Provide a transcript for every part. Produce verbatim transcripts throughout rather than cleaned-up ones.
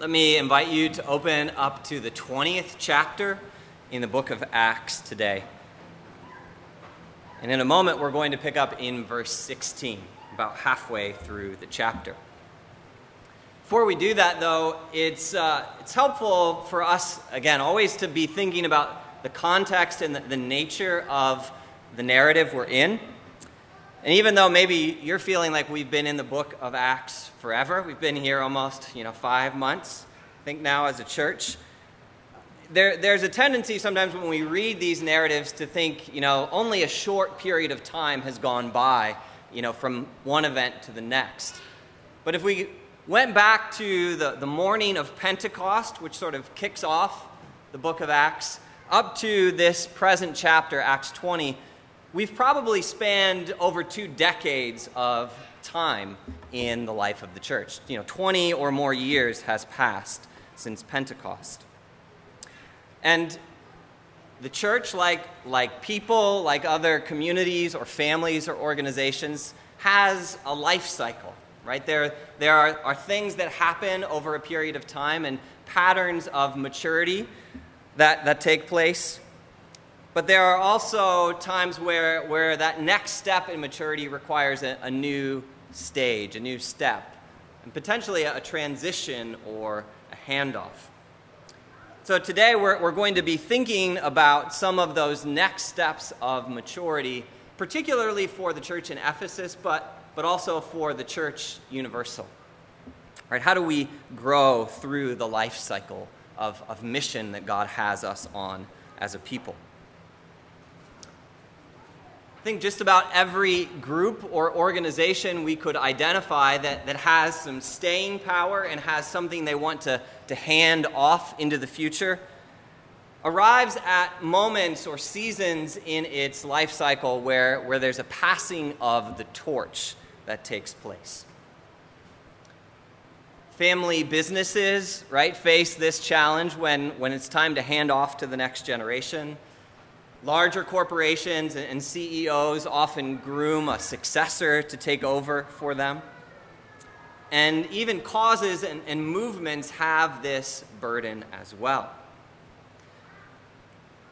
Let me invite you to open up to the twentieth chapter in the book of Acts today. And in a moment, we're going to pick up in verse sixteen, about halfway through the chapter. Before we do that, though, it's uh, it's helpful for us, again, always to be thinking about the context and the, the nature of the narrative we're in. And even though maybe you're feeling like we've been in the book of Acts forever, we've been here almost, you know, five months, I think now as a church, there, there's a tendency sometimes when we read these narratives to think, you know, only a short period of time has gone by, you know, from one event to the next. But if we went back to the, the morning of Pentecost, which sort of kicks off the book of Acts, up to this present chapter, Acts twenty, we've probably spanned over two decades of time in the life of the church. You know, twenty or more years has passed since Pentecost. And the church, like, like people, like other communities or families or organizations, has a life cycle. Right? There, there are, are things that happen over a period of time and patterns of maturity that, that take place. But there are also times where, where that next step in maturity requires a, a new stage, a new step, and potentially a, a transition or a handoff. So today we're, we're going to be thinking about some of those next steps of maturity, particularly for the church in Ephesus, but but also for the church universal. Right? How do we grow through the life cycle of, of mission that God has us on as a people? I think just about every group or organization we could identify that, that has some staying power and has something they want to, to hand off into the future arrives at moments or seasons in its life cycle where, where there's a passing of the torch that takes place. Family businesses, right, face this challenge when, when it's time to hand off to the next generation. Larger corporations and C E Os often groom a successor to take over for them. And even causes and, and movements have this burden as well.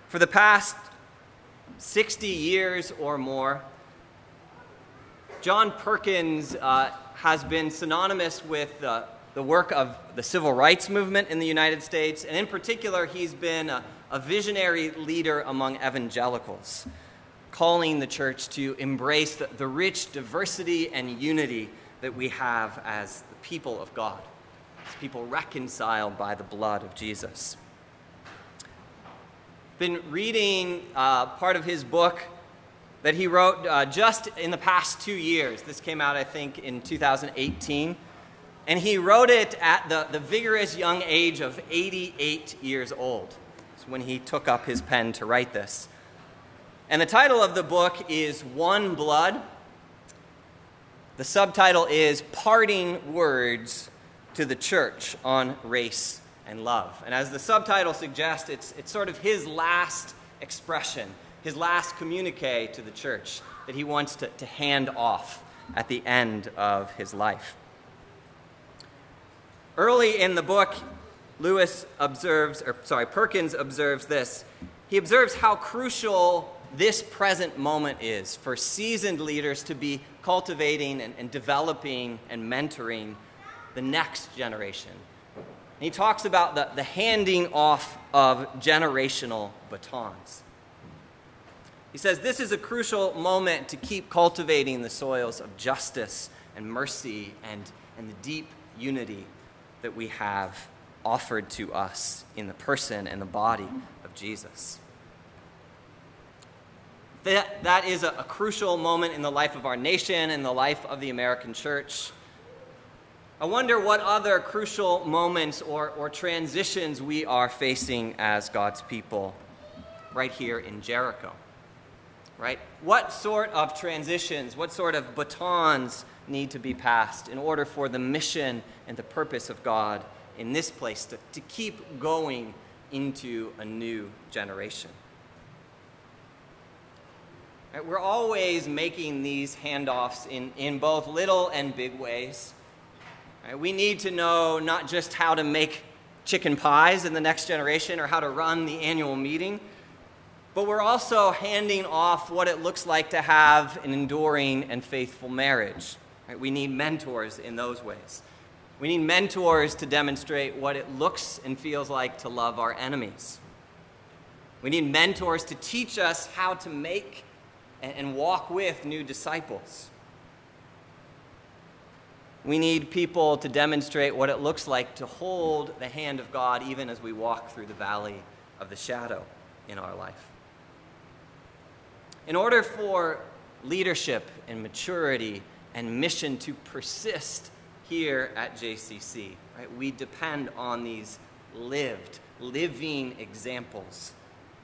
For the past sixty years or more, John Perkins uh, has been synonymous with uh, the work of the civil rights movement in the United States, and in particular, he's been a, a visionary leader among evangelicals, calling the church to embrace the, the rich diversity and unity that we have as the people of God, as people reconciled by the blood of Jesus. Been reading uh, part of his book that he wrote uh, just in the past two years. This came out, I think, in two thousand eighteen. And he wrote it at the, the vigorous young age of eighty-eight years old. That's when he took up his pen to write this. And the title of the book is One Blood. The subtitle is Parting Words to the Church on Race and Love. And as the subtitle suggests, it's, it's sort of his last expression, his last communique to the church that he wants to, to hand off at the end of his life. Early in the book, Lewis observes, or sorry, Perkins observes this. He observes how crucial this present moment is for seasoned leaders to be cultivating and, and developing and mentoring the next generation. And he talks about the, the handing off of generational batons. He says, this is a crucial moment to keep cultivating the soils of justice and mercy and, and the deep unity that we have offered to us in the person and the body of Jesus. That, that is a, a crucial moment in the life of our nation and the life of the American church. I wonder what other crucial moments or, or transitions we are facing as God's people right here in Jericho, right? What sort of transitions, what sort of batons need to be passed in order for the mission and the purpose of God in this place to, to keep going into a new generation? Right, we're always making these handoffs in, in both little and big ways. Right? We need to know not just how to make chicken pies in the next generation or how to run the annual meeting, but we're also handing off what it looks like to have an enduring and faithful marriage. Right? We need mentors in those ways. We need mentors to demonstrate what it looks and feels like to love our enemies. We need mentors to teach us how to make and walk with new disciples. We need people to demonstrate what it looks like to hold the hand of God even as we walk through the valley of the shadow in our life. In order for leadership and maturity and mission to persist here at J C C, right, we depend on these lived, living examples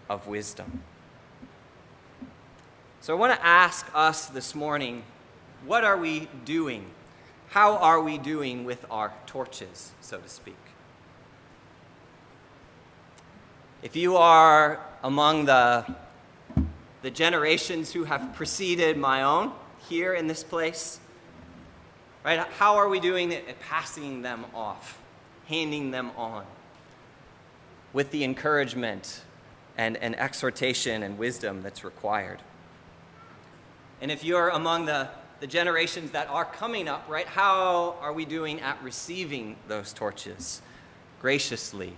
of wisdom. So I want to ask us this morning, what are we doing? How are we doing with our torches, so to speak? If you are among the, the generations who have preceded my own here in this place, right, how are we doing it? Passing them off, handing them on with the encouragement and, and exhortation and wisdom that's required. And if you're among the the generations that are coming up, right? How are we doing at receiving those torches? Graciously,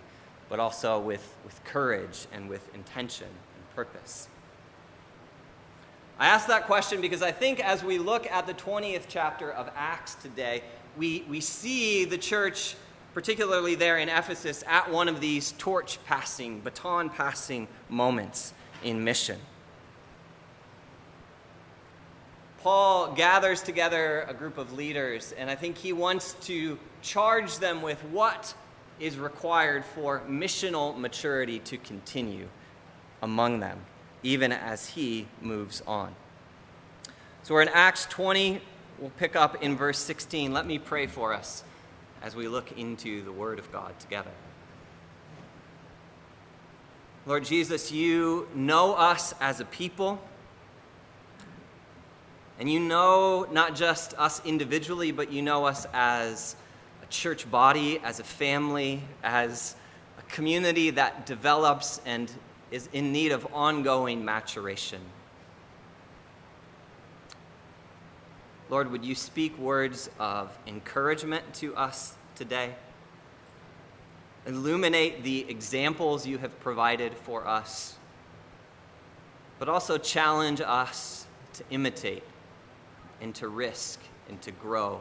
but also with, with courage and with intention and purpose. I ask that question because I think as we look at the twentieth chapter of Acts today, we, we see the church, particularly there in Ephesus, at one of these torch-passing, baton-passing moments in mission. Paul gathers together a group of leaders, and I think he wants to charge them with what is required for missional maturity to continue among them, even as he moves on. So we're in Acts twenty. We'll pick up in verse sixteen. Let me pray for us as we look into the Word of God together. Lord Jesus, you know us as a people. And you know not just us individually, but you know us as a church body, as a family, as a community that develops and is in need of ongoing maturation. Lord, would you speak words of encouragement to us today? Illuminate the examples you have provided for us, but also challenge us to imitate and to risk, and to grow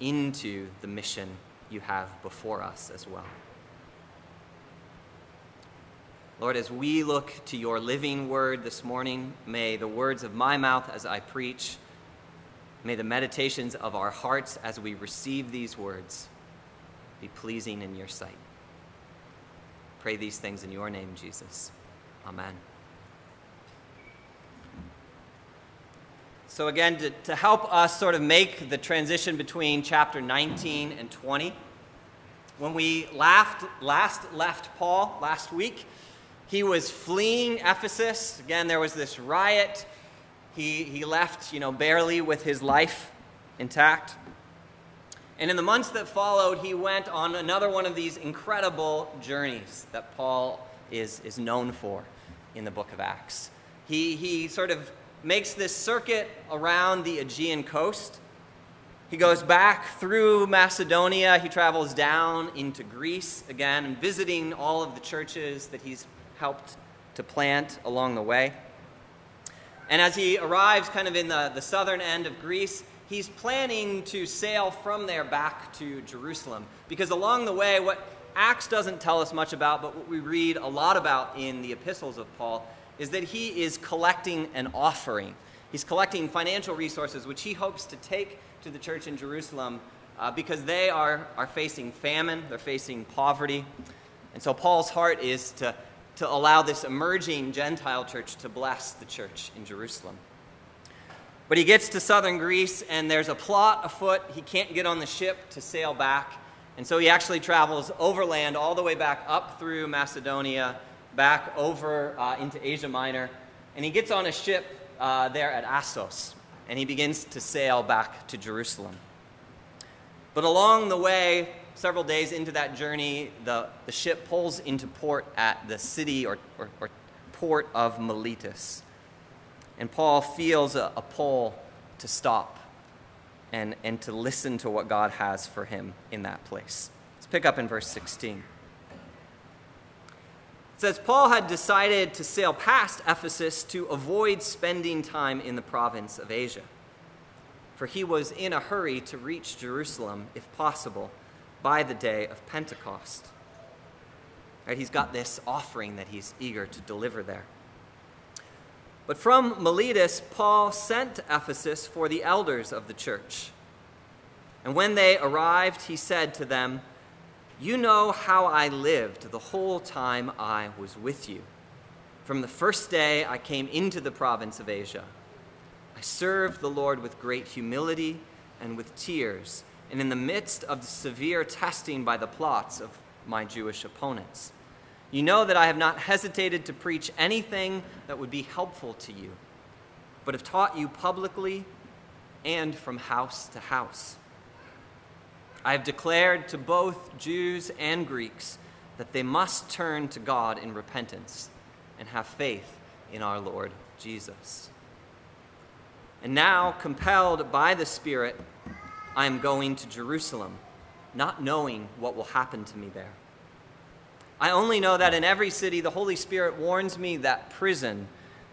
into the mission you have before us as well. Lord, as we look to your living word this morning, may the words of my mouth as I preach, may the meditations of our hearts as we receive these words be pleasing in your sight. Pray these things in your name, Jesus. Amen. So again, to, to help us sort of make the transition between chapter nineteen and twenty, when we last, last left Paul last week, he was fleeing Ephesus. Again, there was this riot. He, he left, you know, barely with his life intact. And in the months that followed, he went on another one of these incredible journeys that Paul is, is known for in the book of Acts. He, he sort of makes this circuit around the Aegean coast. He goes back through Macedonia. He travels down into Greece again, visiting all of the churches that he's helped to plant along the way. And as he arrives kind of in the, the southern end of Greece, he's planning to sail from there back to Jerusalem. Because along the way, what Acts doesn't tell us much about, but what we read a lot about in the epistles of Paul, is that he is collecting an offering. He's collecting financial resources, which he hopes to take to the church in Jerusalem uh, because they are, are facing famine, they're facing poverty. And so Paul's heart is to, to allow this emerging Gentile church to bless the church in Jerusalem. But he gets to southern Greece, and there's a plot afoot. He can't get on the ship to sail back. And so he actually travels overland all the way back up through Macedonia, back over uh, into Asia Minor, and he gets on a ship uh, there at Assos, and he begins to sail back to Jerusalem. But along the way, several days into that journey, the, the ship pulls into port at the city or, or, or port of Miletus. And Paul feels a, a pull to stop and, and to listen to what God has for him in that place. Let's pick up in verse sixteen. It says, Paul had decided to sail past Ephesus to avoid spending time in the province of Asia, for he was in a hurry to reach Jerusalem, if possible, by the day of Pentecost. Right, he's got this offering that he's eager to deliver there. But from Miletus, Paul sent to Ephesus for the elders of the church. And when they arrived, he said to them, "You know how I lived the whole time I was with you. From the first day I came into the province of Asia, I served the Lord with great humility and with tears, and in the midst of the severe testing by the plots of my Jewish opponents. You know that I have not hesitated to preach anything that would be helpful to you, but have taught you publicly and from house to house. I have declared to both Jews and Greeks that they must turn to God in repentance and have faith in our Lord Jesus. And now, compelled by the Spirit, I am going to Jerusalem, not knowing what will happen to me there. I only know that in every city the Holy Spirit warns me that prison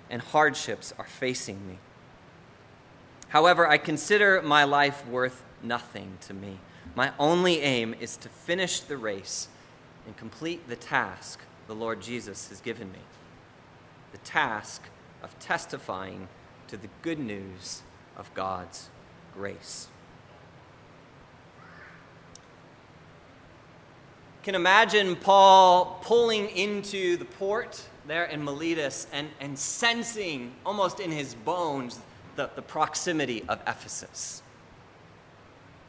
and hardships are facing me. However, I consider my life worth nothing to me. My only aim is to finish the race and complete the task the Lord Jesus has given me, the task of testifying to the good news of God's grace." Can imagine Paul pulling into the port there in Miletus and, and sensing almost in his bones the, the proximity of Ephesus.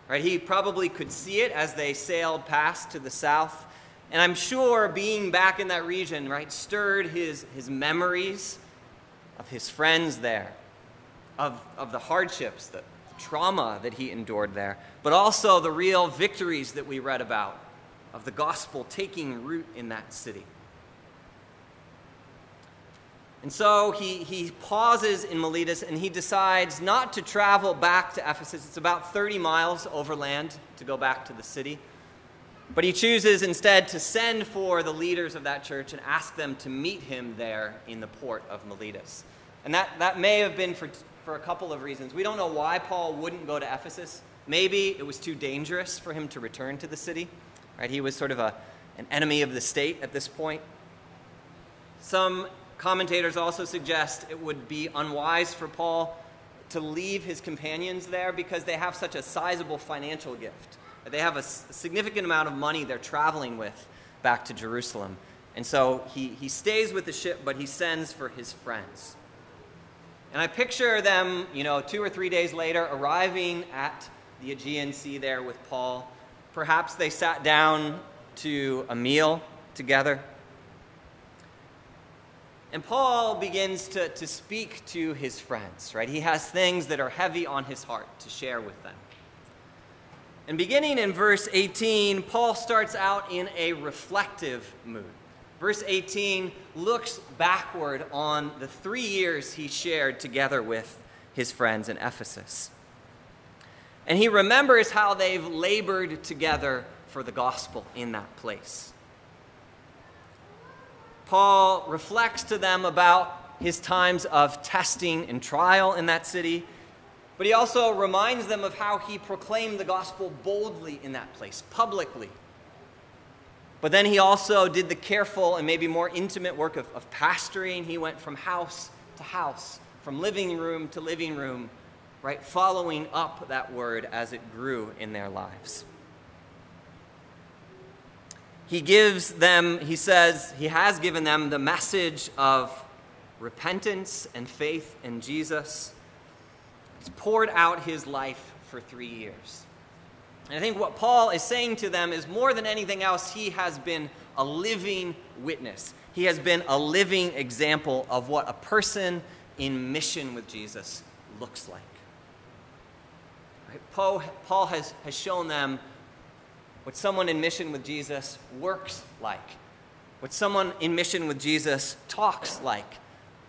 Right? He probably could see it as they sailed past to the south. And I'm sure being back in that region, right, stirred his, his memories of his friends there, of, of the hardships, the trauma that he endured there, but also the real victories that we read about, of the gospel taking root in that city. And so he, he pauses in Miletus and he decides not to travel back to Ephesus. It's about thirty miles overland to go back to the city. But he chooses instead to send for the leaders of that church and ask them to meet him there in the port of Miletus. And that, that may have been for, for a couple of reasons. We don't know why Paul wouldn't go to Ephesus. Maybe it was too dangerous for him to return to the city. Right, he was sort of a, an enemy of the state at this point. Some commentators also suggest it would be unwise for Paul to leave his companions there because they have such a sizable financial gift. They have a significant amount of money they're traveling with back to Jerusalem. And so he, he stays with the ship, but he sends for his friends. And I picture them, you know, two or three days later arriving at the Aegean Sea there with Paul. Perhaps they sat down to a meal together. And Paul begins to, to speak to his friends, right? He has things that are heavy on his heart to share with them. And beginning in verse eighteen, Paul starts out in a reflective mood. Verse eighteen looks backward on the three years he shared together with his friends in Ephesus. And he remembers how they've labored together for the gospel in that place. Paul reflects to them about his times of testing and trial in that city, but he also reminds them of how he proclaimed the gospel boldly in that place, publicly. But then he also did the careful and maybe more intimate work of, of pastoring. He went from house to house, from living room to living room, right, following up that word as it grew in their lives. He gives them, he says, he has given them the message of repentance and faith in Jesus. He's poured out his life for three years. And I think what Paul is saying to them is more than anything else, he has been a living witness. He has been a living example of what a person in mission with Jesus looks like. Paul, Paul has, has shown them what someone in mission with Jesus works like, what someone in mission with Jesus talks like,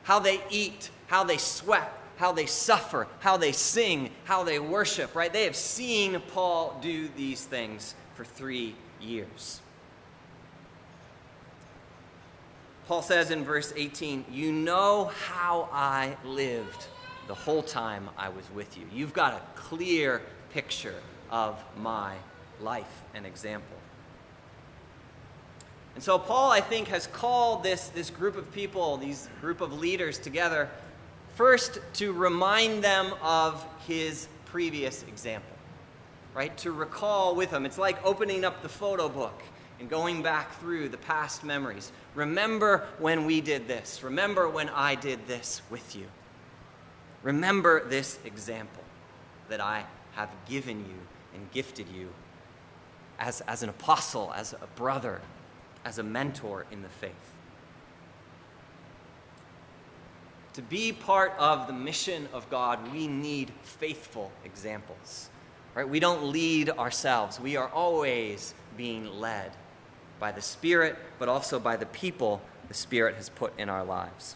how they eat, how they sweat, how they suffer, how they sing, how they worship, right? They have seen Paul do these things for three years. Paul says in verse eighteen, you know how I lived the whole time I was with you. You've got a clear picture of my life and example. And so Paul, I think, has called this, this group of people, these group of leaders together, first to remind them of his previous example, right? To recall with them. It's like opening up the photo book and going back through the past memories. Remember when we did this. Remember when I did this with you. Remember this example that I have given you and gifted you as, as an apostle, as a brother, as a mentor in the faith. To be part of the mission of God, we need faithful examples, right? We don't lead ourselves. We are always being led by the Spirit, but also by the people the Spirit has put in our lives.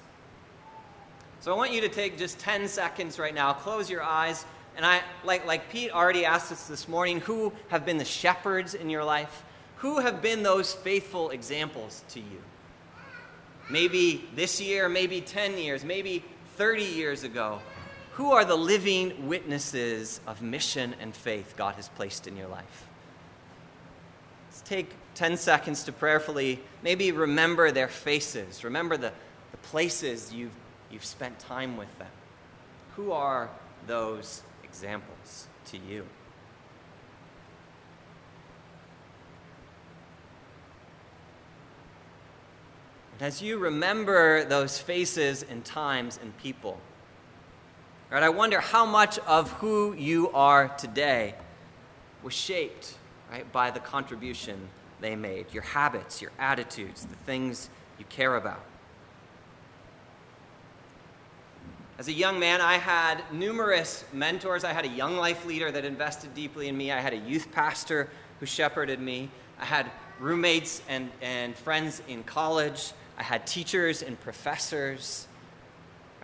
So I want you to take just ten seconds right now, close your eyes, and I, like, like Pete already asked us this morning, who have been the shepherds in your life? Who have been those faithful examples to you? Maybe this year, maybe ten years, maybe thirty years ago. Who are the living witnesses of mission and faith God has placed in your life? Let's take ten seconds to prayerfully maybe remember their faces. Remember the, the places you've, you've spent time with them. Who are those examples to you? As you remember those faces and times and people, right, I wonder how much of who you are today was shaped, right, by the contribution they made, your habits, your attitudes, the things you care about. As a young man, I had numerous mentors. I had a young life leader that invested deeply in me. I had a youth pastor who shepherded me. I had roommates and, and friends in college. I had teachers and professors,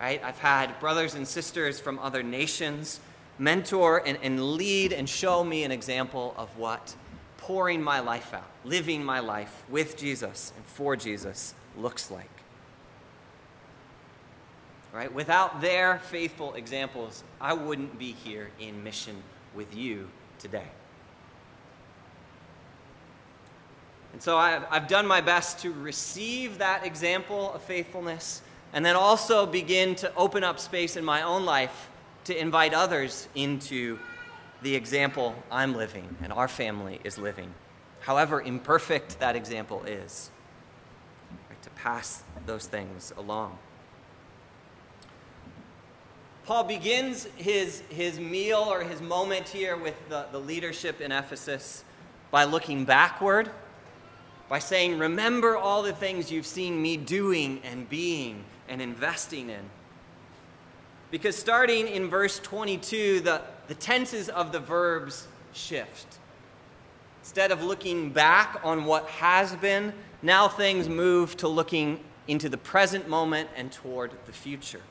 right? I've had brothers and sisters from other nations mentor and, and lead and show me an example of what pouring my life out, living my life with Jesus and for Jesus looks like, right? Without their faithful examples, I wouldn't be here in mission with you today. And so I've, I've done my best to receive that example of faithfulness and then also begin to open up space in my own life to invite others into the example I'm living and our family is living, however imperfect that example is, right, to pass those things along. Paul begins his, his meal or his moment here with the, the leadership in Ephesus by looking backward, by saying, remember all the things you've seen me doing and being and investing in. Because starting in verse twenty-two, the, the tenses of the verbs shift. Instead of looking back on what has been, now things move to looking into the present moment and toward the future.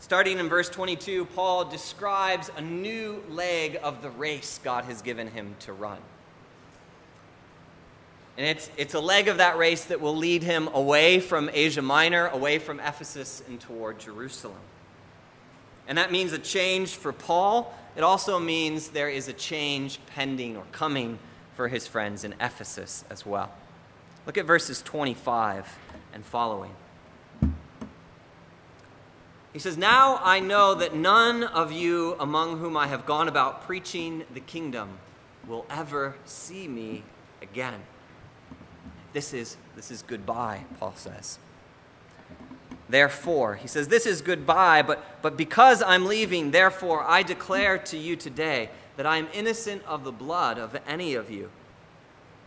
Starting in verse twenty-two, Paul describes a new leg of the race God has given him to run. And it's, it's a leg of that race that will lead him away from Asia Minor, away from Ephesus, and toward Jerusalem. And that means a change for Paul. It also means there is a change pending or coming for his friends in Ephesus as well. Look at verses twenty-five and following. He says, now I know that none of you among whom I have gone about preaching the kingdom will ever see me again. This is, this is goodbye, Paul says. Therefore, he says, this is goodbye, but, but because I'm leaving, therefore, I declare to you today that I am innocent of the blood of any of you.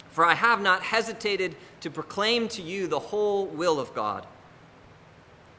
For I have not hesitated to proclaim to you the whole will of God.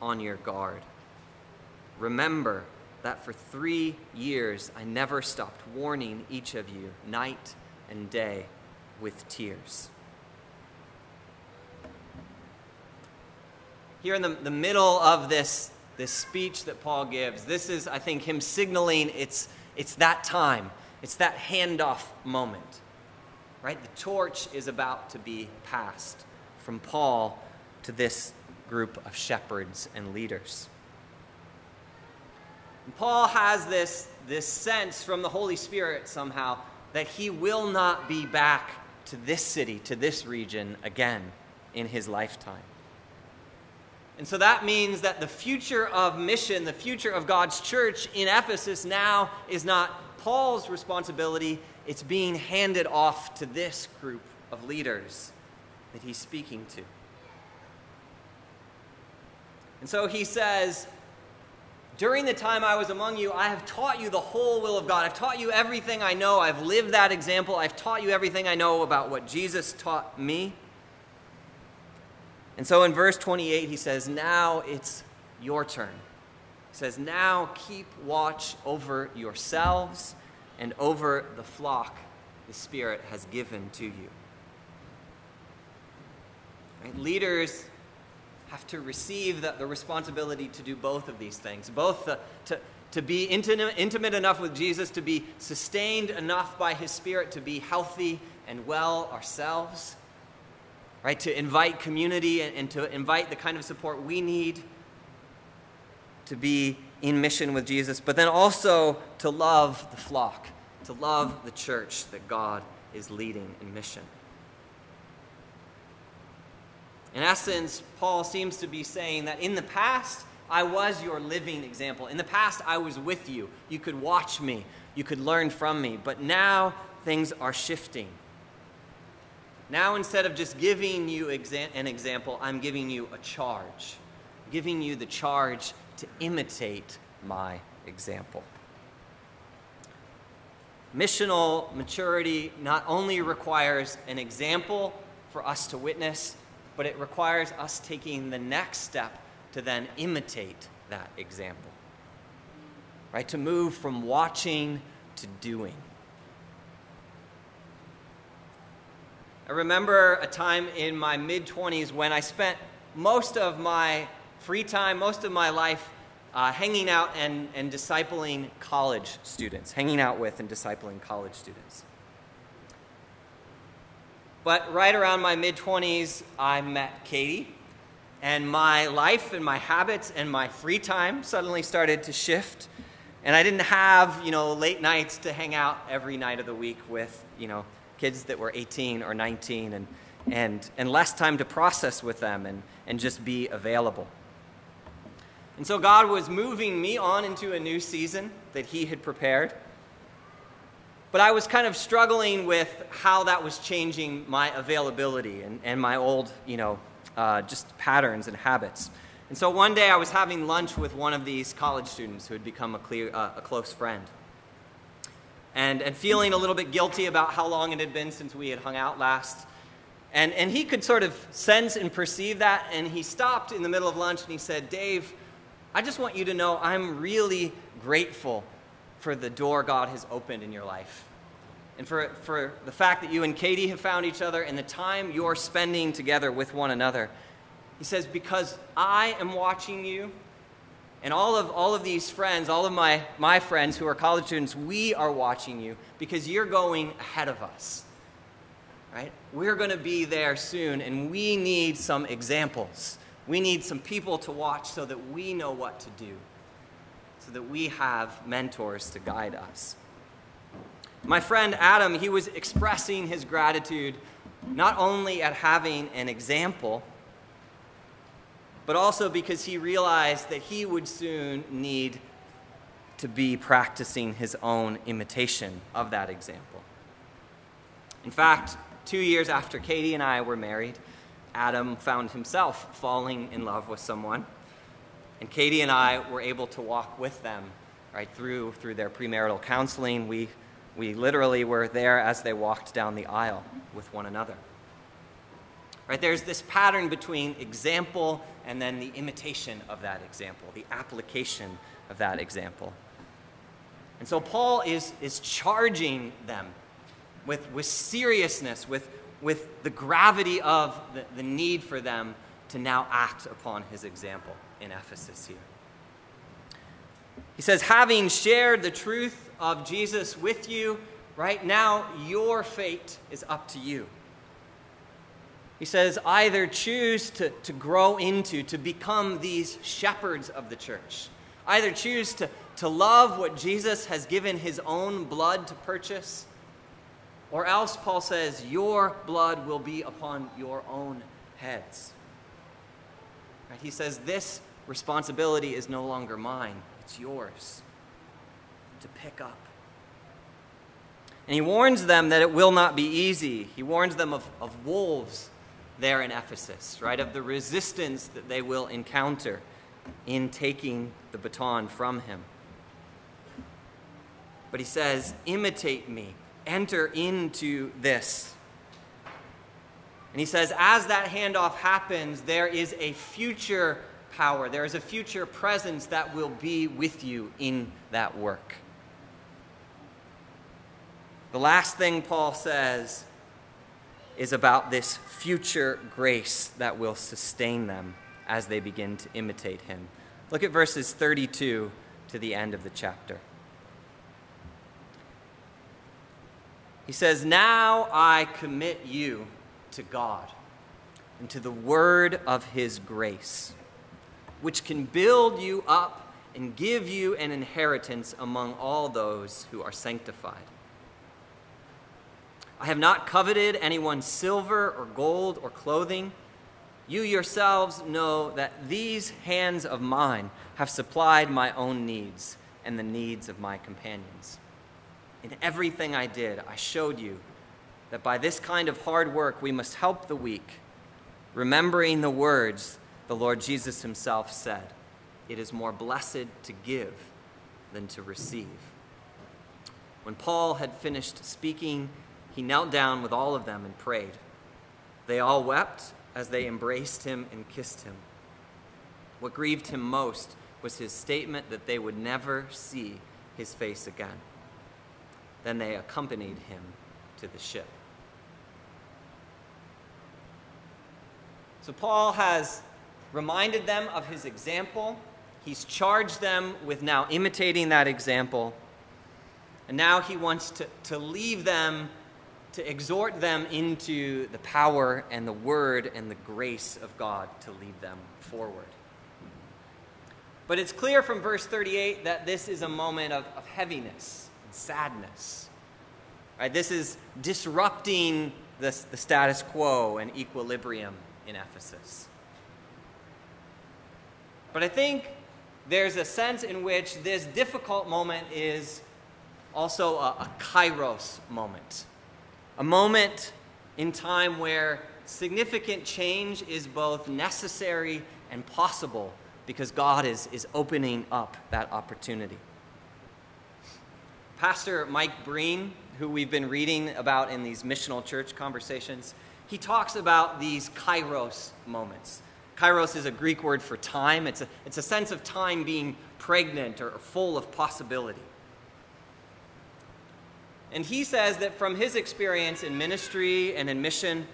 on your guard. Remember that for three years I never stopped warning each of you night and day with tears. Here in the, the middle of this, this speech that Paul gives, this is, I think, him signaling it's, it's that time. It's that handoff moment, right? The torch is about to be passed from Paul to this group of shepherds and leaders. And Paul has this, this sense from the Holy Spirit somehow that he will not be back to this city, to this region again in his lifetime. And so that means that the future of mission, the future of God's church in Ephesus now is not Paul's responsibility. It's being handed off to this group of leaders that he's speaking to. And so he says, during the time I was among you, I have taught you the whole will of God. I've taught you everything I know. I've lived that example. I've taught you everything I know about what Jesus taught me. And so in verse twenty-eight, he says, now it's your turn. He says, now keep watch over yourselves and over the flock the Spirit has given to you. Right? Leaders have to receive the, the responsibility to do both of these things, both the, to, to be intimate, intimate enough with Jesus, to be sustained enough by his Spirit, to be healthy and well ourselves, right, to invite community and, and to invite the kind of support we need to be in mission with Jesus, but then also to love the flock, to love the church that God is leading in mission. In essence, Paul seems to be saying that in the past, I was your living example. In the past, I was with you. You could watch me. You could learn from me. But now things are shifting. Now, instead of just giving you exa- an example, I'm giving you a charge, I'm giving you the charge to imitate my example. Missional maturity not only requires an example for us to witness, but it requires us taking the next step to then imitate that example, right? To move from watching to doing. I remember a time in my mid-twenties when I spent most of my free time, most of my life, uh, hanging out and, and discipling college students, hanging out with and discipling college students. But right around my mid-twenties, I met Katie, and my life and my habits and my free time suddenly started to shift, and I didn't have, you know, late nights to hang out every night of the week with, you know, kids that were eighteen or nineteen and, and, and less time to process with them and, and just be available. And so God was moving me on into a new season that he had prepared. But I was kind of struggling with how that was changing my availability and, and my old, you know, uh, just patterns and habits. And so one day I was having lunch with one of these college students who had become a, clear, uh, a close friend. And, and feeling a little bit guilty about how long it had been since we had hung out last. And, and he could sort of sense and perceive that, and he stopped in the middle of lunch and he said, Dave, I just want you to know I'm really grateful for the door God has opened in your life and for, for the fact that you and Katie have found each other and the time you're spending together with one another. He says, because I am watching you. And all of, all of these friends, all of my, my friends who are college students, we are watching you because you're going ahead of us, right? We're going to be there soon, and we need some examples. We need some people to watch so that we know what to do, so that we have mentors to guide us. My friend Adam, he was expressing his gratitude not only at having an example, but also because he realized that he would soon need to be practicing his own imitation of that example. In fact, two years after Katie and I were married, Adam found himself falling in love with someone, and Katie and I were able to walk with them right through through their premarital counseling. We we literally were there as they walked down the aisle with one another. Right, there's this pattern between example and then the imitation of that example, the application of that example. And so Paul is is charging them with with seriousness, with with the gravity of the, the need for them to now act upon his example in Ephesus here. He says, having shared the truth of Jesus with you, right now your fate is up to you. He says, either choose to, to grow into, to become these shepherds of the church. Either choose to, to love what Jesus has given his own blood to purchase, or else, Paul says, your blood will be upon your own heads. Right? He says, this responsibility is no longer mine. It's yours to pick up. And he warns them that it will not be easy. He warns them of, of wolves there in Ephesus, right? Of the resistance that they will encounter in taking the baton from him. But he says, imitate me. Enter into this. And he says, as that handoff happens, there is a future power. There is a future presence that will be with you in that work. The last thing Paul says is about this future grace that will sustain them as they begin to imitate him. Look at verses thirty-two to the end of the chapter. He says, now I commit you to God and to the word of his grace, which can build you up and give you an inheritance among all those who are sanctified. I have not coveted anyone's silver or gold or clothing. You yourselves know that these hands of mine have supplied my own needs and the needs of my companions. In everything I did, I showed you that by this kind of hard work, we must help the weak, remembering the words the Lord Jesus himself said, it is more blessed to give than to receive. When Paul had finished speaking, he knelt down with all of them and prayed. They all wept as they embraced him and kissed him. What grieved him most was his statement that they would never see his face again. Then they accompanied him to the ship. So Paul has reminded them of his example. He's charged them with now imitating that example. And now he wants to, to leave them, to exhort them into the power and the word and the grace of God to lead them forward. But it's clear from verse thirty-eight that this is a moment of, of heaviness. Sadness. Right? This is disrupting this, the status quo and equilibrium in Ephesus. But I think there's a sense in which this difficult moment is also a, a kairos moment, a moment in time where significant change is both necessary and possible because God is, is opening up that opportunity. Pastor Mike Breen, who we've been reading about in these missional church conversations, he talks about these kairos moments. Kairos is a Greek word for time. It's a, it's a sense of time being pregnant or, or full of possibility. And he says that from his experience in ministry and in mission,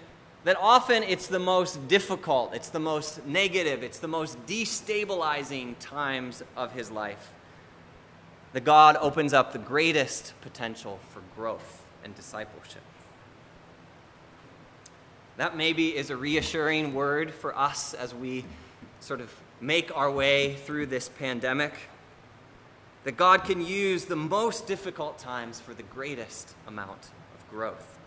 that often it's the most difficult, it's the most negative, it's the most destabilizing times of his life. That God opens up the greatest potential for growth and discipleship. That maybe is a reassuring word for us as we sort of make our way through this pandemic, that God can use the most difficult times for the greatest amount of growth.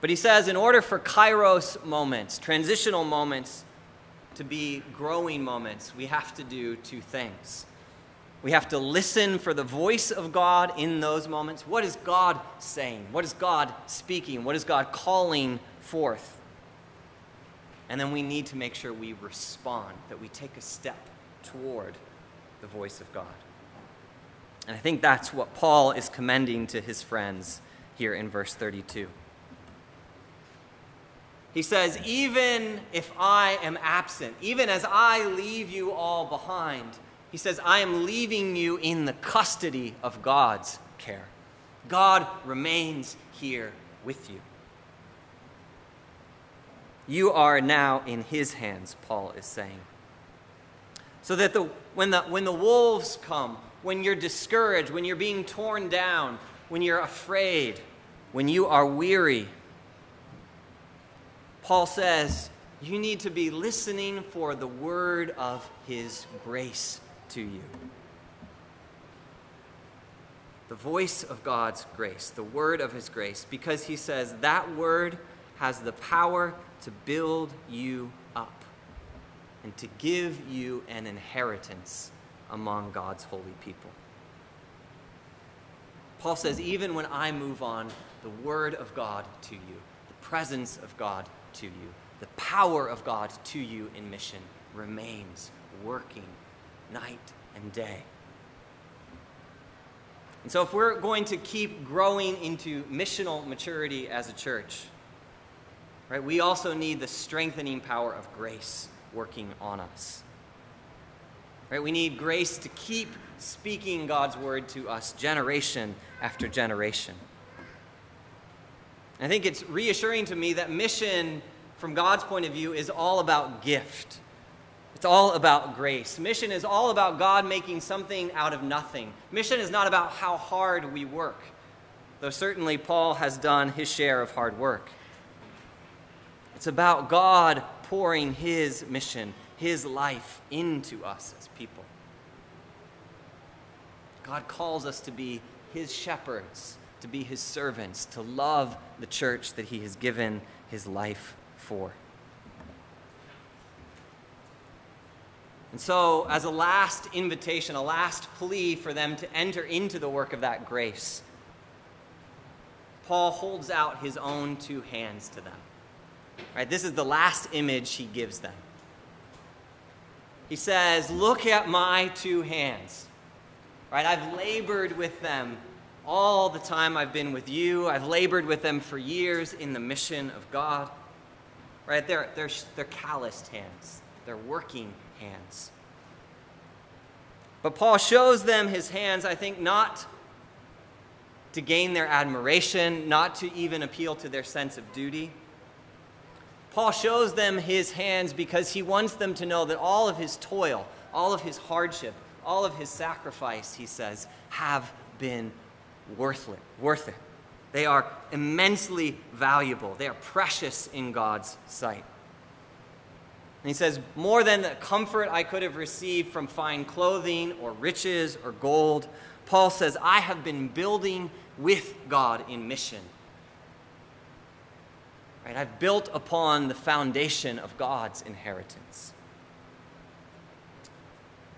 But he says in order for kairos moments, transitional moments, to be growing moments, we have to do two things. We have to listen for the voice of God in those moments. What is God saying? What is God speaking? What is God calling forth? And then we need to make sure we respond, that we take a step toward the voice of God. And I think that's what Paul is commending to his friends here in verse thirty-two. He says, even if I am absent, even as I leave you all behind, he says, I am leaving you in the custody of God's care. God remains here with you. You are now in his hands, Paul is saying. So that the, when, the, when the wolves come, when you're discouraged, when you're being torn down, when you're afraid, when you are weary, Paul says, you need to be listening for the word of his grace to you. The voice of God's grace, the word of his grace, because he says that word has the power to build you up and to give you an inheritance among God's holy people. Paul says, even when I move on, the word of God to you, the presence of God to you, the power of God to you in mission remains working night and day. And so if we're going to keep growing into missional maturity as a church, right, we also need the strengthening power of grace working on us. Right, we need grace to keep speaking God's word to us generation after generation. I think it's reassuring to me that mission, from God's point of view, is all about gift. It's all about grace. Mission is all about God making something out of nothing. Mission is not about how hard we work, though certainly Paul has done his share of hard work. It's about God pouring his mission, his life into us as people. God calls us to be his shepherds, to be his servants, to love the church that he has given his life for. And so, as a last invitation, a last plea for them to enter into the work of that grace, Paul holds out his own two hands to them. Right, this is the last image he gives them. He says, look at my two hands. Right, I've labored with them all the time I've been with you. I've labored with them for years in the mission of God. Right, they're, they're, they're calloused hands. They're working hands. But Paul shows them his hands, I think, not to gain their admiration, not to even appeal to their sense of duty. Paul shows them his hands because he wants them to know that all of his toil, all of his hardship, all of his sacrifice, he says, have been worth it. Worth it. They are immensely valuable. They are precious in God's sight. And he says, more than the comfort I could have received from fine clothing or riches or gold, Paul says, I have been building with God in mission. Right, I've built upon the foundation of God's inheritance.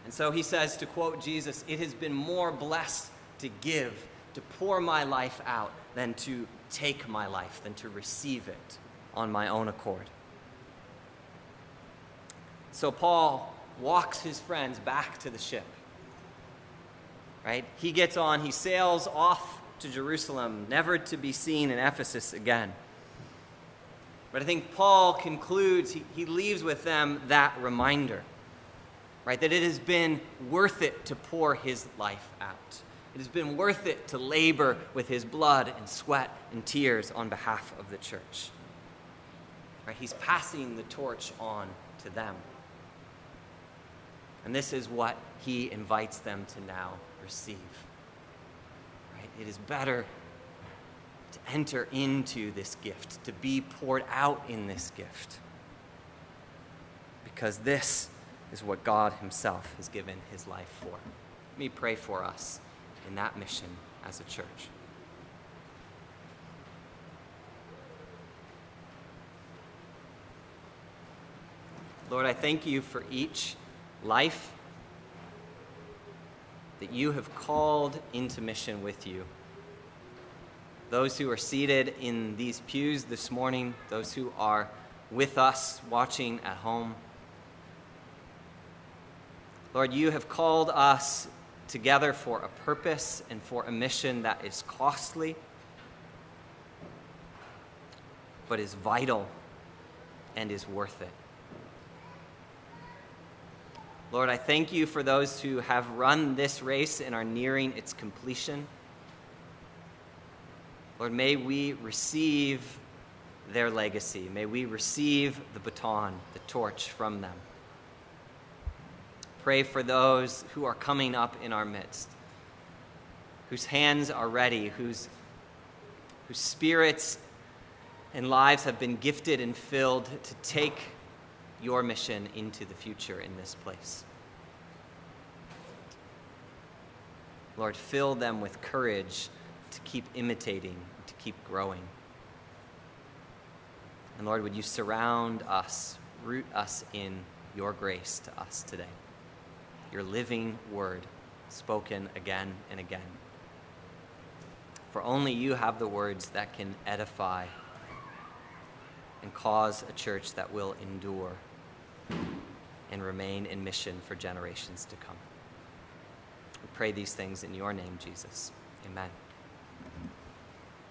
And so he says, to quote Jesus, it has been more blessed to give, to pour my life out, than to take my life, than to receive it on my own accord. So Paul walks his friends back to the ship. Right? He gets on, he sails off to Jerusalem, never to be seen in Ephesus again. But I think Paul concludes, he, he leaves with them that reminder, right? That it has been worth it to pour his life out. It has been worth it to labor with his blood and sweat and tears on behalf of the church. Right? He's passing the torch on to them. And this is what he invites them to now receive. Right? It is better to enter into this gift, to be poured out in this gift. Because this is what God himself has given his life for. Let me pray for us in that mission as a church. Lord, I thank you for each life. that you have called into mission with you. Those who are seated in these pews this morning, those who are with us watching at home. Lord, you have called us together for a purpose and for a mission that is costly, but is vital and is worth it. Lord, I thank you for those who have run this race and are nearing its completion. Lord, may we receive their legacy. May we receive the baton, the torch from them. Pray for those who are coming up in our midst, whose hands are ready, whose, whose spirits and lives have been gifted and filled to take your mission into the future in this place. Lord, fill them with courage to keep imitating, to keep growing. And Lord, would you surround us, root us in your grace to us today, your living word spoken again and again. For only you have the words that can edify and cause a church that will endure and remain in mission for generations to come. We pray these things in your name, Jesus. Amen.